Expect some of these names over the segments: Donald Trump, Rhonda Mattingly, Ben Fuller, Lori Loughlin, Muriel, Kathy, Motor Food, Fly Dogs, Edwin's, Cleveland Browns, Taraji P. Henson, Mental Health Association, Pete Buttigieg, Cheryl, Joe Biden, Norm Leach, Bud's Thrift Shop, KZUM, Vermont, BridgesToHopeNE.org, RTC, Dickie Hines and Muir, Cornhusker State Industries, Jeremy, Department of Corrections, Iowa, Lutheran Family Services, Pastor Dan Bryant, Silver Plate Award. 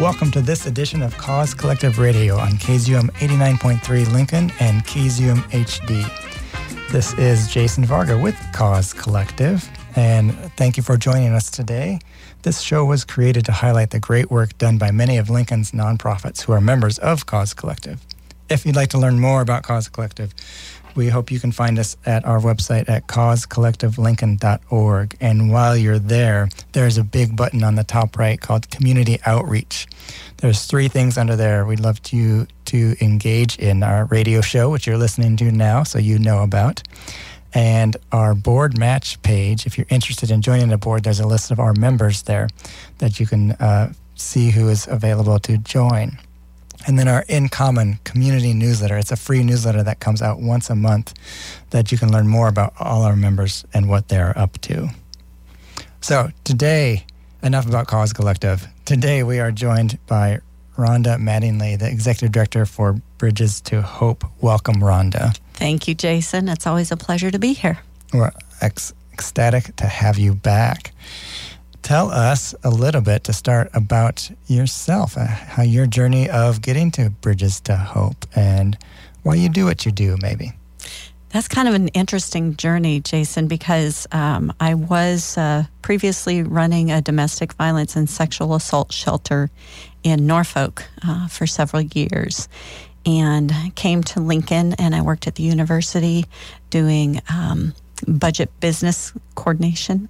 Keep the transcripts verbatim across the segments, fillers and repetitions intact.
Welcome to this edition of Cause Collective Radio on K Z U M eighty-nine point three Lincoln and K Z U M H D. This is Jason Varga with Cause Collective, and thank you for joining us today. This show was created to highlight the great work done by many of Lincoln's nonprofits who are members of Cause Collective. If you'd like to learn more about Cause Collective, we hope you can find us at our website at cause collective lincoln dot org. And while you're there, there's a big button on the top right called Community Outreach. There's three things under there we'd love you to, to engage in: our radio show, which you're listening to now, so you know about, and our board match page. If you're interested in joining the board, there's a list of our members there that you can uh, see who is available to join. And then our In Common community newsletter. It's a free newsletter that comes out once a month that you can learn more about all our members and what they're up to. So today, enough about Cause Collective. Today we are joined by Rhonda Mattingly, the Executive Director for Bridges to Hope. Welcome, Rhonda. Thank you, Jason. It's always a pleasure to be here. We're ec- ecstatic to have you back. Tell us a little bit to start about yourself, uh, how your journey of getting to Bridges to Hope and why you do what you do, maybe. That's kind of an interesting journey, Jason, because um, I was uh, previously running a domestic violence and sexual assault shelter in Norfolk uh, for several years, and came to Lincoln, and I worked at the university doing um budget business coordination,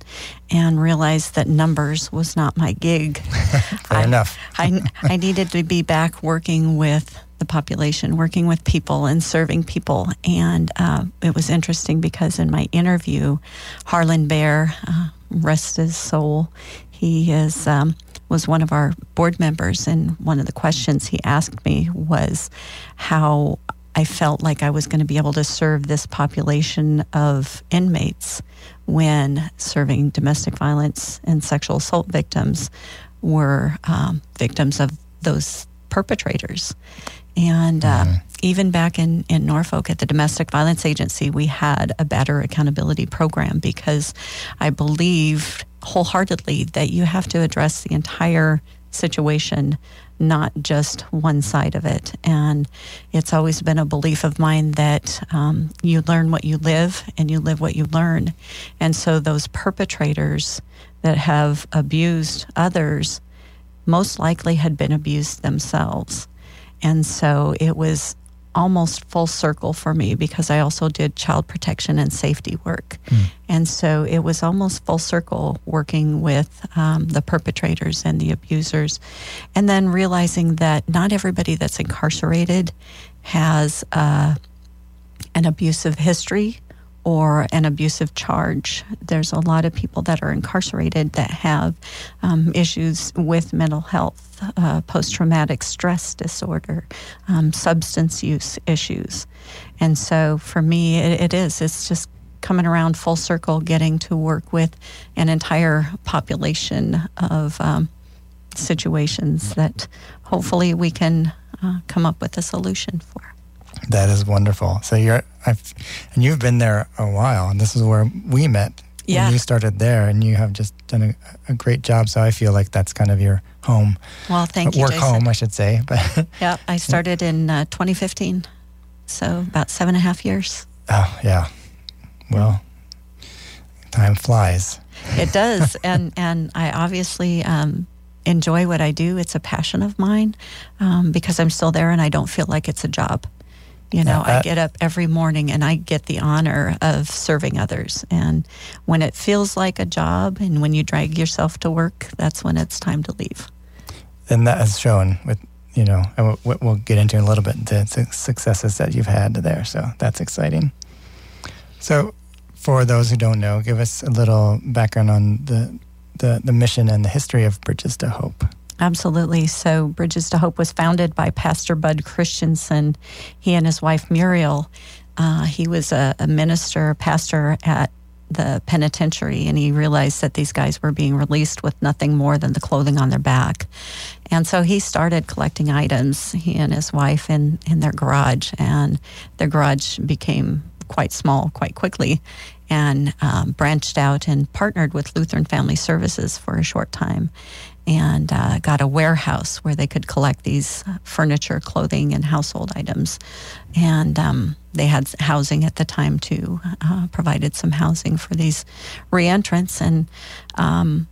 and realized that numbers was not my gig. Fair I, enough. I, I needed to be back working with the population, working with people and serving people. And uh, it was interesting because in my interview, Harlan Bear, uh, rest his soul, he is um, was one of our board members. And one of the questions he asked me was how I felt like I was going to be able to serve this population of inmates when serving domestic violence and sexual assault victims were um, victims of those perpetrators. And uh, mm-hmm. even back in, in Norfolk at the Domestic Violence Agency, we had a Batterer Accountability Program, because I believed wholeheartedly that you have to address the entire situation, not just one side of it. And it's always been a belief of mine that um, you learn what you live and you live what you learn. And so those perpetrators that have abused others most likely had been abused themselves. And so it was almost full circle for me, because I also did child protection and safety work. Mm. And so it was almost full circle working with um, the perpetrators and the abusers, and then realizing that not everybody that's incarcerated has uh, an abusive history or an abusive charge. There's a lot of people that are incarcerated that have um, issues with mental health, uh, post-traumatic stress disorder, um, substance use issues. And so for me, it, it is. It's just coming around full circle, getting to work with an entire population of um, situations that hopefully we can uh, come up with a solution for. That is wonderful. So you're, I've, and you've been there a while, and this is where we met. Yeah. When you started there, and you have just done a, a great job. So I feel like that's kind of your home. Well, thank you, Work Jason. home, I should say. But yeah, I started in uh, twenty fifteen, so about seven and a half years. Oh yeah. Well, time flies. It does, and and I obviously. Um, enjoy what I do. It's a passion of mine um, because I'm still there and I don't feel like it's a job. You know, I get up every morning and I get the honor of serving others. And when it feels like a job and when you drag yourself to work, that's when it's time to leave. And that has shown with, you know, and we'll get into in a little bit the successes that you've had there. So that's exciting. So for those who don't know, give us a little background on the The, the mission and the history of Bridges to Hope. Absolutely. So Bridges to Hope was founded by Pastor Bud Christensen, he and his wife Muriel. Uh, he was a, a minister, pastor at the penitentiary, and he realized that these guys were being released with nothing more than the clothing on their back. And so he started collecting items, he and his wife, in, in their garage, and their garage became quite small quite quickly. and um, branched out and partnered with Lutheran Family Services for a short time, and uh, got a warehouse where they could collect these furniture, clothing, and household items. And um, they had housing at the time, too, uh, provided some housing for these reentrants. And um,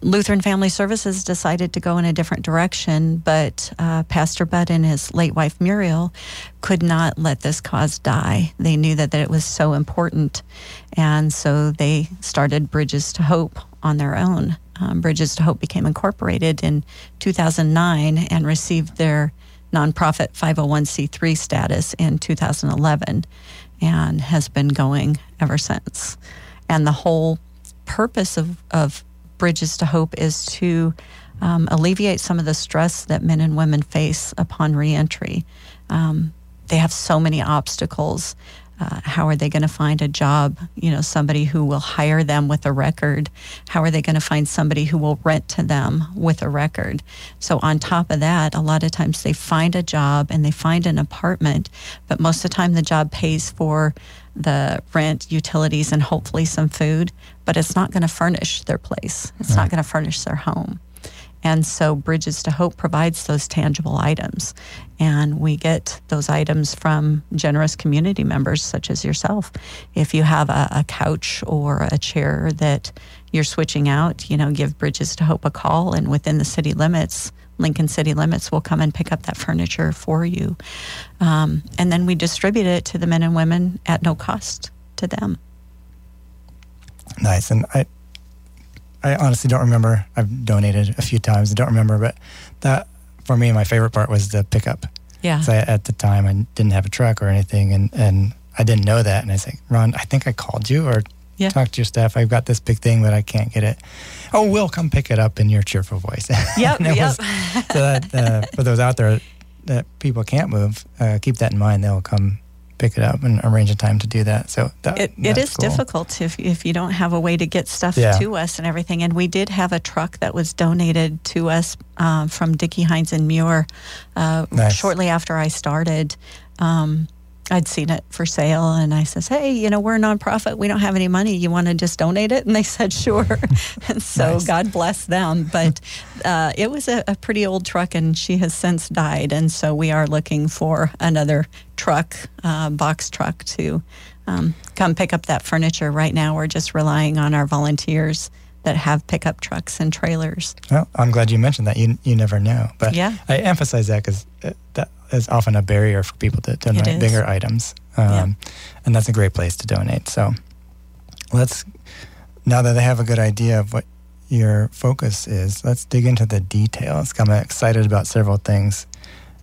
Lutheran Family Services decided to go in a different direction, but uh, Pastor Bud and his late wife, Muriel, could not let this cause die. They knew that, that it was so important, and so they started Bridges to Hope on their own. Um, Bridges to Hope became incorporated in two thousand nine and received their nonprofit five oh one c three status in two thousand eleven, and has been going ever since. And the whole purpose of, of Bridges to Hope is to um, alleviate some of the stress that men and women face upon reentry. Um, they have so many obstacles. Uh, how are they going to find a job? You know, somebody who will hire them with a record. How are they going to find somebody who will rent to them with a record? So on top of that, a lot of times they find a job and they find an apartment, but most of the time the job pays for the rent, utilities, and hopefully some food, but it's not going to furnish their place. It's right. not going to furnish their home. And so Bridges to Hope provides those tangible items. And we get those items from generous community members such as yourself. If you have a, a couch or a chair that you're switching out, you know, give Bridges to Hope a call, and within the city limits, Lincoln City Limits, will come and pick up that furniture for you. Um, and then we distribute it to the men and women at no cost to them. Nice. And I... I honestly don't remember. I've donated a few times. I don't remember, but that, for me, my favorite part was the pickup. Yeah. So I, at the time, I didn't have a truck or anything, and, and I didn't know that. And I was like, Ron, I think I called you or yeah. talked to your staff. I've got this big thing, but I can't get it. Oh, we'll come pick it up in your cheerful voice. Yep, yep. Was, so that, uh, for those out there that people can't move, uh, keep that in mind. They'll come pick it up and arrange a time to do that. So that, it, it is cool. difficult if if you don't have a way to get stuff yeah. to us and everything. And we did have a truck that was donated to us um, from Dickie Hines and Muir uh, nice. shortly after I started. Um, I'd seen it for sale, and I says, hey, you know, we're a nonprofit. We don't have any money. You want to just donate it? And they said, sure. And so nice. God bless them. But uh, it was a, a pretty old truck, and she has since died. And so we are looking for another truck, uh, box truck, to um, come pick up that furniture. Right now, we're just relying on our volunteers that have pickup trucks and trailers. Well, I'm glad you mentioned that. You you never know. But yeah. I emphasize that because that is often a barrier for people to donate bigger items. Um, yeah. And that's a great place to donate. So let's, now that they have a good idea of what your focus is, let's dig into the details. I'm excited about several things.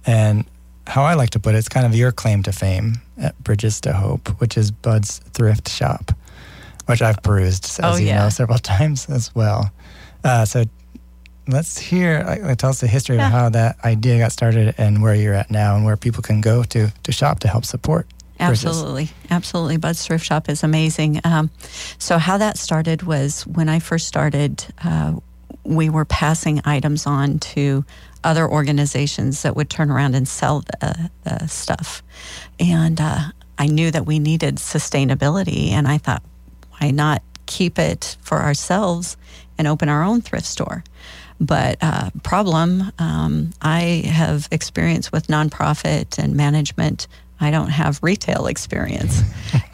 And how I like to put it, it's kind of your claim to fame at Bridges to Hope, which is Bud's Thrift Shop, which I've perused, as oh, you yeah. know, several times as well. Uh, so let's hear, uh, tell us the history of yeah. how that idea got started and where you're at now and where people can go to, to shop to help support. Absolutely. Bridges. Absolutely. Bud's Thrift Shop is amazing. Um, so how that started was when I first started, uh, we were passing items on to other organizations that would turn around and sell the, the stuff. And uh, I knew that we needed sustainability, and I thought, why not keep it for ourselves and open our own thrift store? But uh, problem um, I have experience with nonprofit and management. I don't have retail experience.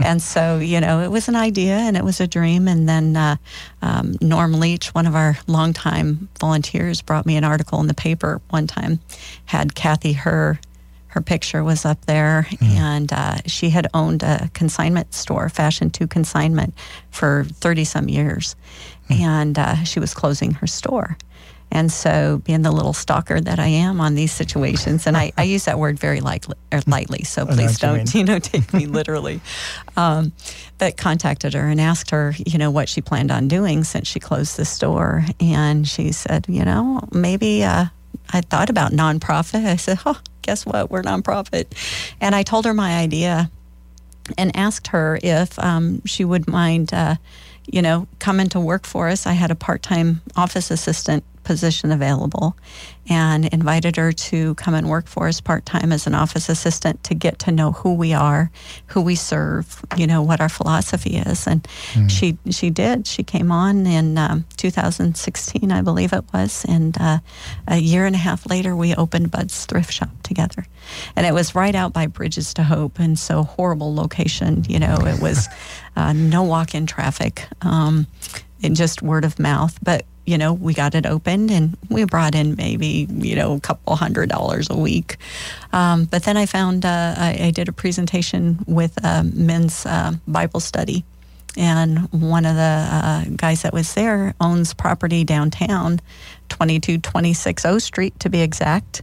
And so, you know, it was an idea and it was a dream. And then uh, um, Norm Leach, one of our longtime volunteers, brought me an article in the paper one time, had Kathy, her Her picture was up there, mm. and uh, she had owned a consignment store, Fashion Two Consignment, for thirty-some years, mm. and uh, she was closing her store. And so, being the little stalker that I am on these situations, and I, I use that word very lightly, or lightly so please don't, you, you know, take me literally, um, that contacted her and asked her, you know, what she planned on doing since she closed the store. And she said, you know, maybe uh, I thought about nonprofit. I said, oh, guess what? We're nonprofit. And I told her my idea and asked her if um, she would mind, uh, you know, coming to work for us. I had a part-time office assistant position available and invited her to come and work for us part-time as an office assistant to get to know who we are, who we serve, you know, what our philosophy is. And mm. she she did. She came on in um, two thousand sixteen, I believe it was, and uh, a year and a half later, we opened Bud's Thrift Shop together. And it was right out by Bridges to Hope, and so horrible location, you know, it was uh, no walk-in traffic, um, and just word of mouth, but you know, we got it opened and we brought in maybe, you know, a couple hundred dollars a week. Um, but then I found, uh, I, I did a presentation with a men's uh, Bible study. And one of the uh, guys that was there owns property downtown, twenty-two twenty-six O Street to be exact.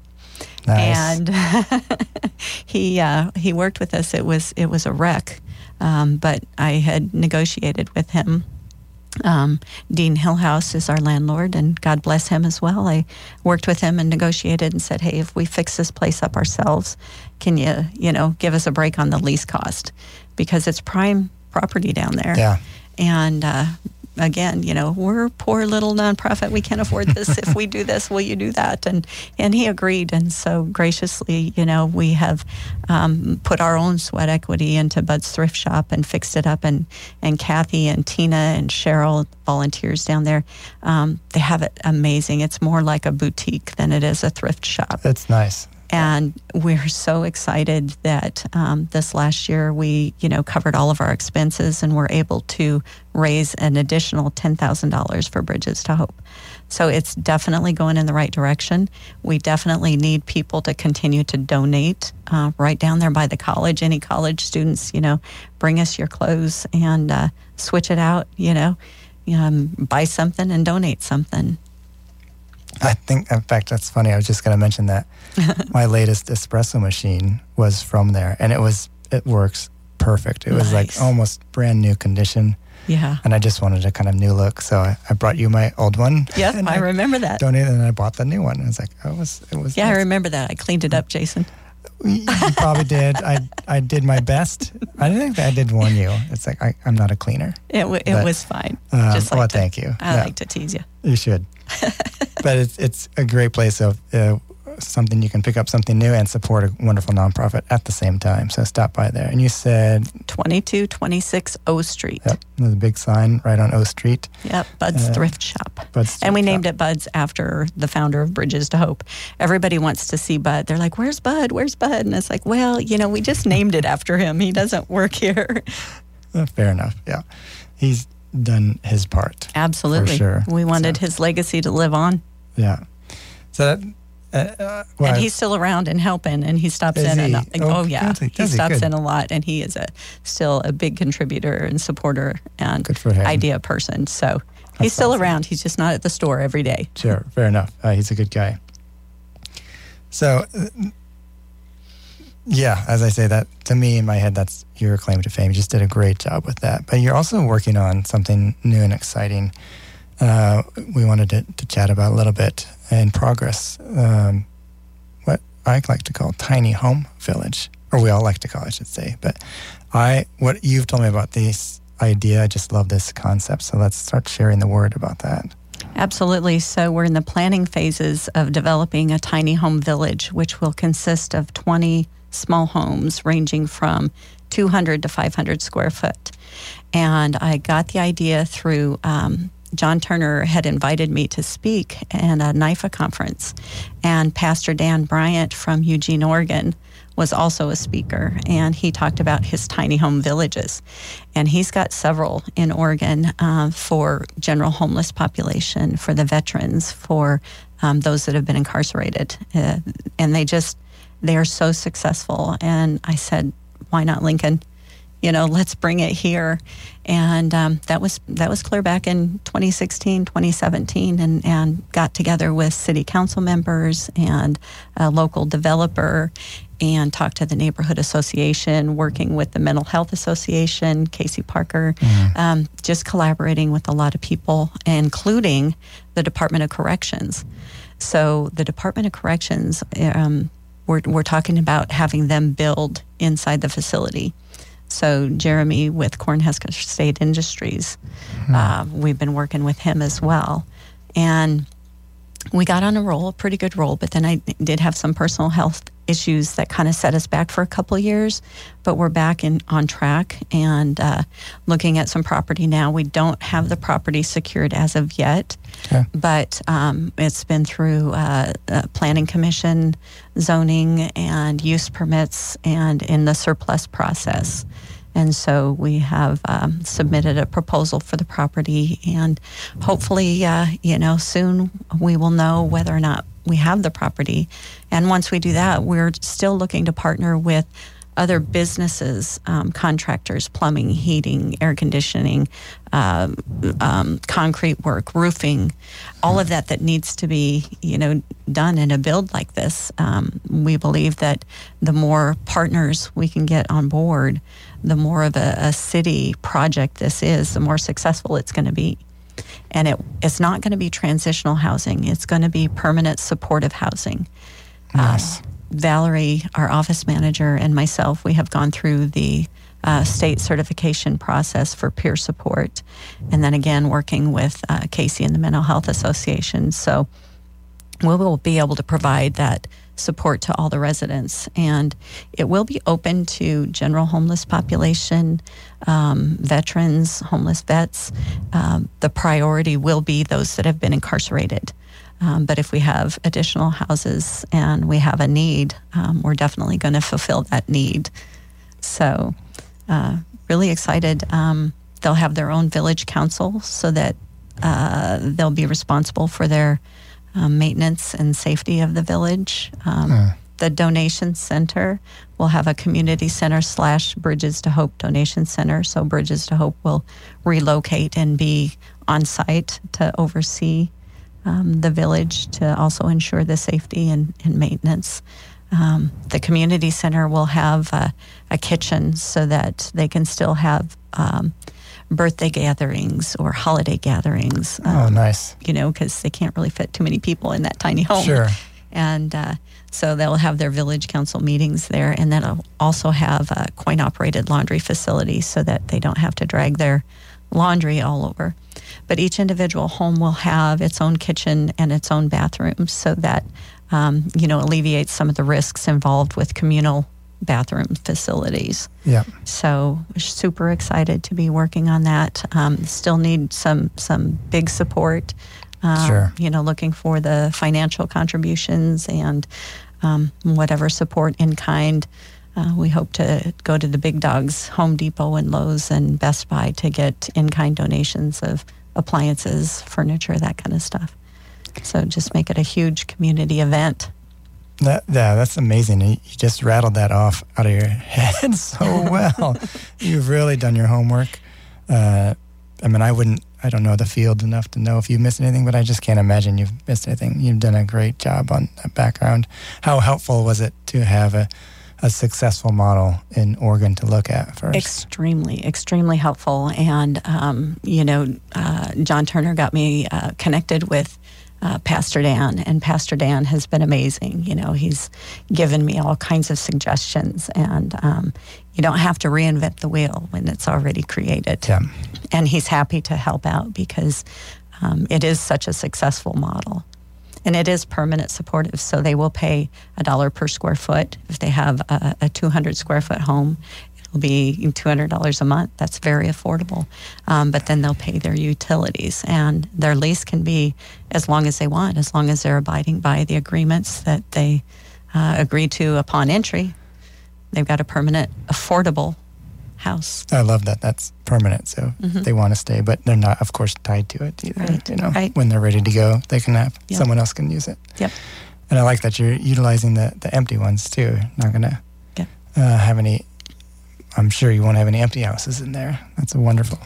Nice. And he uh, he worked with us. It was, it was a wreck, um, but I had negotiated with him. Um, Dean Hillhouse is our landlord, and God bless him as well. I worked with him and negotiated and said, hey, if we fix this place up ourselves, can you, you know, give us a break on the lease cost? Because it's prime property down there. Yeah. And uh, again, you know, we're a poor little nonprofit. We can't afford this. If we do this, will you do that? And and he agreed. And so graciously, you know, we have um, put our own sweat equity into Bud's Thrift Shop and fixed it up. And, and Kathy and Tina and Cheryl, volunteers down there, um, they have it amazing. It's more like a boutique than it is a thrift shop. That's nice. And we're so excited that um, this last year we, you know, covered all of our expenses and were able to raise an additional ten thousand dollars for Bridges to Hope. So it's definitely going in the right direction. We definitely need people to continue to donate uh, right down there by the college. Any college students, you know, bring us your clothes and uh, switch it out, you know, um, buy something and donate something. I think, in fact, that's funny. I was just going to mention that my latest espresso machine was from there, and it was it works perfect. It was nice. Like almost brand new condition. Yeah. And I just wanted a kind of new look, so I, I brought you my old one. Yep, I, I remember that. Donated, and I bought the new one. I was like, oh, it was it was. Yeah, nice. I remember that. I cleaned it up, Jason. You probably did. I I did my best. I think I did warn you. It's like I, I'm not a cleaner. It w- it but, was fine. Um, just like well, to, thank you. I yeah. like to tease you. You should. But it's it's a great place of uh, something you can pick up something new and support a wonderful nonprofit at the same time. So stop by there. And you said twenty-two twenty-six O Street. Yep, there's a big sign right on O Street. Yep, Bud's uh, Thrift Shop. Bud's Thrift and we Shop. Named it Bud's after the founder of Bridges to Hope. Everybody wants to see Bud. They're like, "Where's Bud? Where's Bud?" And it's like, "Well, you know, we just named it after him. He doesn't work here." Uh, fair enough. Yeah, he's done his part. Absolutely. For sure. We wanted so. his legacy to live on. Yeah. So that. Uh, well, and he's still around and helping, and he stops in. He? And, oh, oh yeah, he, he stops he? in a lot, and he is a still a big contributor and supporter and idea person. So That's he's still awesome. around. He's just not at the store every day. Sure, fair enough. Uh, he's a good guy. So, uh, yeah, as I say that to me in my head, that's your claim to fame. You just did a great job with that, but you're also working on something new and exciting. Uh, we wanted to, to chat about a little bit in progress, um, what I like to call tiny home village, or we all like to call it, I should say. But I, what you've told me about this idea, I just love this concept. So let's start sharing the word about that. Absolutely. So we're in the planning phases of developing a tiny home village, which will consist of twenty small homes ranging from two hundred to five hundred square foot. And I got the idea through... Um, John Turner had invited me to speak at a NIFA conference, and Pastor Dan Bryant from Eugene, Oregon, was also a speaker, and he talked about his tiny home villages. And he's got several in Oregon uh, for general homeless population, for the veterans, for um, those that have been incarcerated. Uh, and they just, they are so successful. And I said, why not Lincoln? You know, let's bring it here. And um, that was that was clear back in twenty sixteen, twenty seventeen, and, and got together with city council members and a local developer and talked to the neighborhood association, working with the Mental Health Association, Casey Parker, mm-hmm. um, just collaborating with a lot of people, including the Department of Corrections. So the Department of Corrections, um, we're, we're talking about having them build inside the facility. So Jeremy with Cornhusker State Industries, mm-hmm. uh, we've been working with him as well. And we got on a roll, a pretty good roll, but then I did have some personal health issues that kind of set us back for a couple of years, but we're back in on track and uh, looking at some property now. We don't have the property secured as of yet, okay. but um, it's been through uh, uh, Planning Commission, zoning, and use permits, and in the surplus process. And so we have um, submitted a proposal for the property, and hopefully, uh, you know, soon we will know whether or not we have the property. And once we do that, we're still looking to partner with other businesses, um, contractors, plumbing, heating, air conditioning, um, um, concrete work, roofing, all of that that needs to be, you know, done in a build like this. Um, we believe that the more partners we can get on board, the more of a, a city project this is, the more successful it's going to be. And it, it's not going to be transitional housing. It's going to be permanent supportive housing. Nice. Uh, Valerie, our office manager, and myself, we have gone through the uh, state certification process for peer support. And then again, working with uh, Casey and the Mental Health Association. So we will be able to provide that support to all the residents, and it will be open to general homeless population, um, veterans, homeless vets. Um, the priority will be those that have been incarcerated. Um, but if we have additional houses and we have a need, um, we're definitely going to fulfill that need. So uh, really excited. Um, they'll have their own village council so that uh, they'll be responsible for their Um, maintenance and safety of the village. Um, uh. The donation center will have a community center slash Bridges to Hope donation center. So Bridges to Hope will relocate and be on site to oversee um, the village to also ensure the safety and, and maintenance. Um, the community center will have uh, a kitchen so that they can still have um, birthday gatherings or holiday gatherings. Um, oh, nice. You know, because they can't really fit too many people in that tiny home. Sure. And uh, so they'll have their village council meetings there, and then I'll also have a coin-operated laundry facility so that they don't have to drag their laundry all over. But each individual home will have its own kitchen and its own bathroom so that, um, you know, alleviates some of the risks involved with communal bathroom facilities. Yeah. So super excited to be working on that. Um, still need some some big support. Um, sure. You know, looking for the financial contributions and um, whatever support in kind. Uh, we hope to go to the big dogs, Home Depot and Lowe's and Best Buy, to get in-kind donations of appliances, furniture, that kind of stuff. So just make it a huge community event. That, yeah, that's amazing. You just rattled that off out of your head so well. You've really done your homework. Uh, I mean, I wouldn't, I don't know the field enough to know if you've missed anything, but I just can't imagine you've missed anything. You've done a great job on that background. How helpful was it to have a, a successful model in Oregon to look at first? Extremely, extremely helpful. And, um, you know, uh, John Turner got me uh, connected with Uh, Pastor Dan, and Pastor Dan has been amazing. You know, he's given me all kinds of suggestions, and um, you don't have to reinvent the wheel when it's already created. Yeah. And he's happy to help out because um, it is such a successful model. And it is permanent supportive, so they will pay a dollar per square foot. If they have a, a two hundred square foot home, will be two hundred dollars a month. That's very affordable. Um, but then they'll pay their utilities, and their lease can be as long as they want, as long as they're abiding by the agreements that they uh, agree to upon entry. They've got a permanent, affordable house. I love that. That's permanent. So mm-hmm. they want to stay, but they're not, of course, tied to it either. Right. You know, right. When they're ready to go, they can have yep. someone else can use it. Yep. And I like that you're utilizing the, the empty ones too. Not going to yep. uh, have any. I'm sure you won't have any empty houses in there. That's wonderful.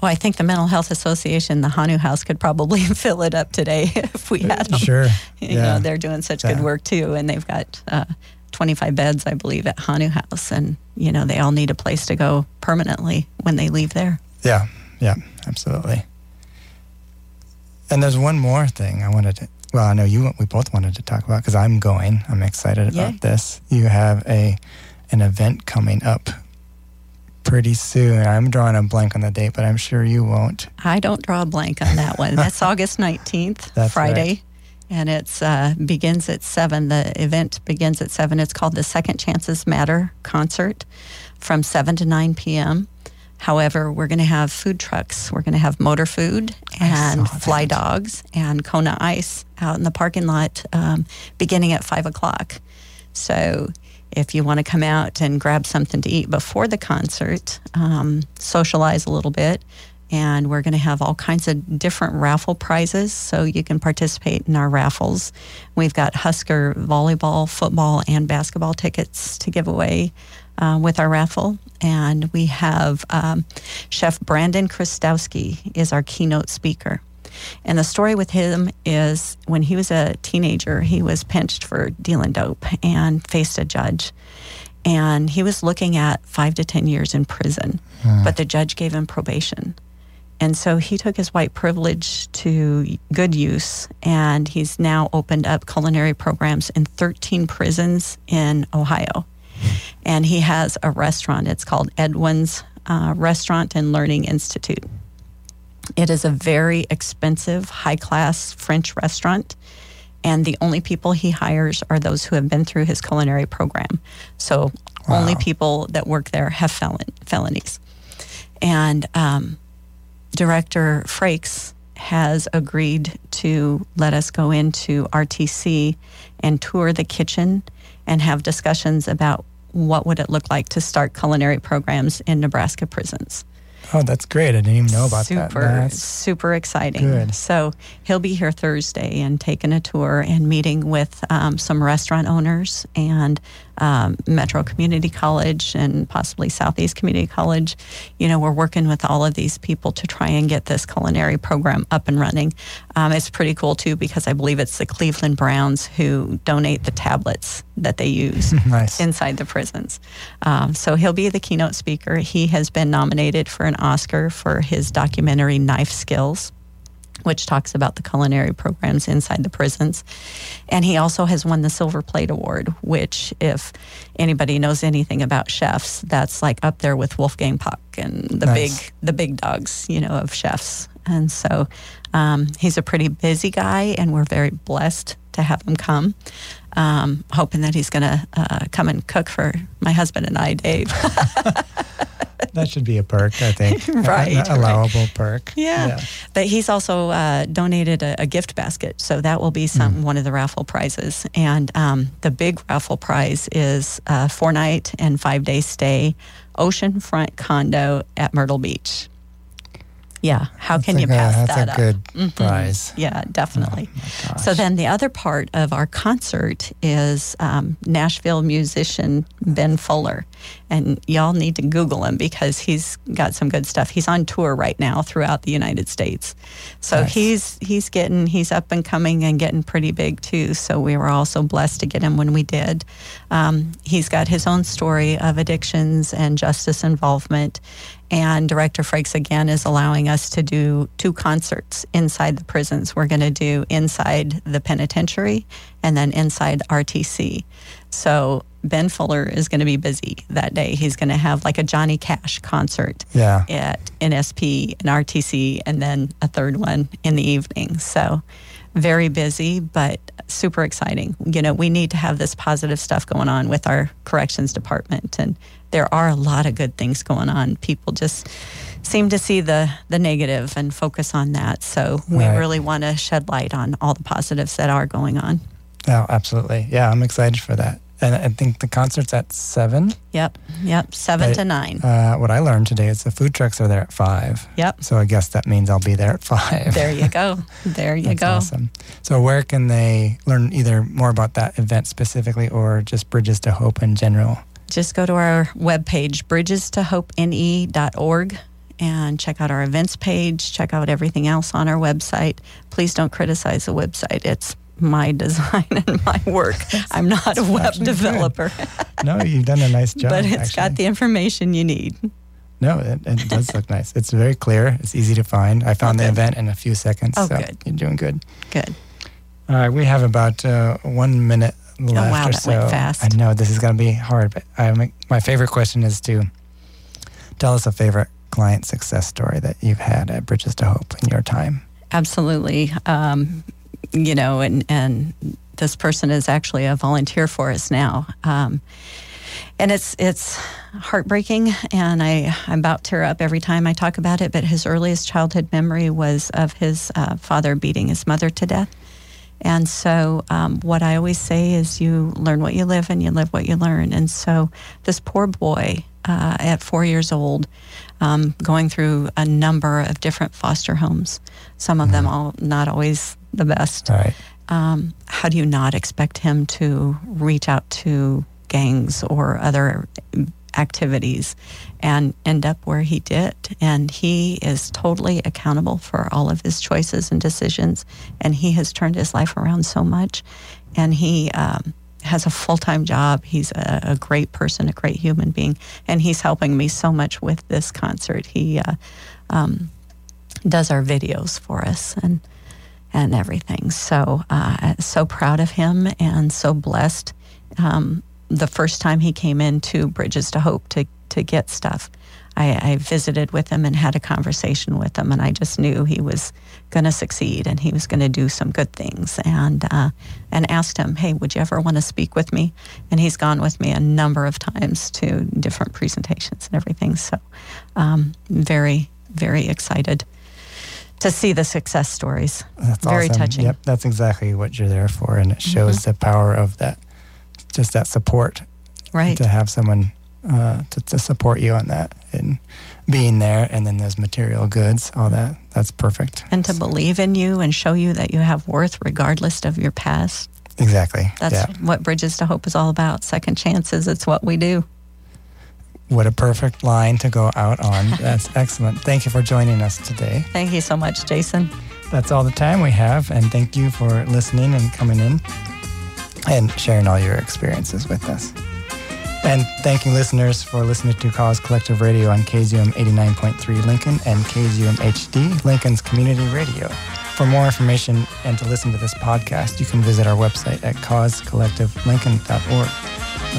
Oh, I think the Mental Health Association, the Hanu House, could probably fill it up today if we had them. Sure. You yeah. know, they're doing such yeah. good work, too, and they've got uh, twenty-five beds, I believe, at Hanu House, and, you know, they all need a place to go permanently when they leave there. Yeah, yeah, absolutely. And there's one more thing I wanted to, well, I know you, we both wanted to talk about, because I'm going. I'm excited about Yay. this. You have a an event coming up pretty soon. I'm drawing a blank on the date, but I'm sure you won't. I don't draw a blank on that one. That's August nineteenth, That's Friday. Right. and it's uh, begins at seven. The event begins at seven. It's called the Second Chances Matter Concert from seven to nine p.m. However, we're going to have food trucks. We're going to have motor food and fly dogs and Kona ice out in the parking lot um, beginning at five o'clock. So if you want to come out and grab something to eat before the concert, um, socialize a little bit, and we're going to have all kinds of different raffle prizes, so you can participate in our raffles. We've got Husker volleyball, football, and basketball tickets to give away Uh, with our raffle, and we have um, Chef Brandon Kristowski is our keynote speaker. And the story with him is when he was a teenager, he was pinched for dealing dope and faced a judge. And he was looking at five to ten years in prison, mm. but the judge gave him probation. And so he took his white privilege to good use, and he's now opened up culinary programs in thirteen prisons in Ohio. And he has a restaurant. It's called Edwin's uh, Restaurant and Learning Institute. It is a very expensive, high-class French restaurant, and the only people he hires are those who have been through his culinary program. So wow. Only people that work there have felon- felonies. And um, Director Frakes has agreed to let us go into R T C and tour the kitchen and have discussions about what would it look like to start culinary programs in Nebraska prisons. Oh, that's great. I didn't even know about super, that. Super, no, super exciting. Good. So he'll be here Thursday and taking a tour and meeting with um, some restaurant owners and um, Metro Community College and possibly Southeast Community College. You know, we're working with all of these people to try and get this culinary program up and running. Um, it's pretty cool, too, because I believe it's the Cleveland Browns who donate the tablets that they use nice. Inside the prisons. Um, so he'll be the keynote speaker. He has been nominated for an Oscar for his documentary Knife Skills, which talks about the culinary programs inside the prisons. And he also has won the Silver Plate Award, which if anybody knows anything about chefs, that's like up there with Wolfgang Puck and the nice. big the big dogs, you know, of chefs. And so um, he's a pretty busy guy, and we're very blessed to have him come, um, hoping that he's going to uh, come and cook for my husband and I, Dave. That should be a perk, I think. Right. An allowable right. perk. Yeah. yeah. But he's also uh, donated a, a gift basket, so that will be some mm. one of the raffle prizes. And um, the big raffle prize is a four-night and five-day stay oceanfront condo at Myrtle Beach. Yeah, how that's can you pass good, that up? That's a good mm-hmm. prize. Yeah, definitely. Oh, so then the other part of our concert is um, Nashville musician Ben Fuller. And y'all need to Google him because he's got some good stuff. He's on tour right now throughout the United States. So nice. he's he's getting, he's up and coming and getting pretty big too. So we were also blessed to get him when we did. Um, he's got his own story of addictions and justice involvement. And Director Frakes, again, is allowing us to do two concerts inside the prisons. We're going to do inside the penitentiary and then inside R T C. So Ben Fuller is going to be busy that day. He's going to have like a Johnny Cash concert yeah. at N S P and R T C, and then a third one in the evening. So very busy, but super exciting. You know, we need to have this positive stuff going on with our corrections department, and there are a lot of good things going on. People just seem to see the, the negative and focus on that. So we right. really want to shed light on all the positives that are going on. Oh, absolutely. Yeah, I'm excited for that. And I think the concert's at seven. Yep, yep, seven but, to nine. Uh, what I learned today is the food trucks are there at five. Yep. So I guess that means I'll be there at five. There you go. There you That's go. Awesome. So where can they learn either more about that event specifically or just Bridges to Hope in general? Just go to our webpage, bridges to hope n e dot org, and check out our events page, check out everything else on our website. Please don't criticize the website. It's my design and my work. I'm not it's a web developer. No, you've done a nice job. But it's actually got the information you need. No, it, it does look nice. It's very clear. It's easy to find. I found okay. the event in a few seconds. Oh, so good. You're doing good. Good. All right, we have about uh, one minute left. Oh, wow, or that so. Went fast. I know this is going to be hard, but I my favorite question is to tell us a favorite client success story that you've had at Bridges to Hope in your time. Absolutely. Um, you know, and, and this person is actually a volunteer for us now. Um, and it's it's heartbreaking, and I, I'm about to tear up every time I talk about it, but his earliest childhood memory was of his uh, father beating his mother to death. And so um, what I always say is you learn what you live and you live what you learn. And so this poor boy uh, at four years old, um, going through a number of different foster homes, some of mm-hmm. them all not always the best. Right. Um, how do you not expect him to reach out to gangs or other activities and end up where he did? And he is totally accountable for all of his choices and decisions, and he has turned his life around so much, and he um, has a full-time job. He's a, a great person, a great human being, and he's helping me so much with this concert. He uh, um, does our videos for us and and everything. So uh, so proud of him and so blessed. Um, the first time he came into Bridges to Hope to to get stuff, I, I visited with him and had a conversation with him, and I just knew he was going to succeed and he was going to do some good things, and uh, and asked him, hey, would you ever want to speak with me? And he's gone with me a number of times to different presentations and everything. So um, very, very excited to see the success stories. That's very awesome. Touching. Yep, that's exactly what you're there for, and it shows mm-hmm. the power of that, just that support, right? To have someone uh, to, to support you on that and being there, and then there's material goods, all that. That's perfect. And to so. believe in you and show you that you have worth regardless of your past. Exactly. That's yeah. what Bridges to Hope is all about. Second chances, it's what we do. What a perfect line to go out on. That's excellent. Thank you for joining us today. Thank you so much, Jason. That's all the time we have, and thank you for listening and coming in and sharing all your experiences with us. And thank you, listeners, for listening to Cause Collective Radio on K Z U M eighty-nine point three Lincoln and K Z U M H D, Lincoln's community radio. For more information and to listen to this podcast, you can visit our website at cause collective lincoln dot org.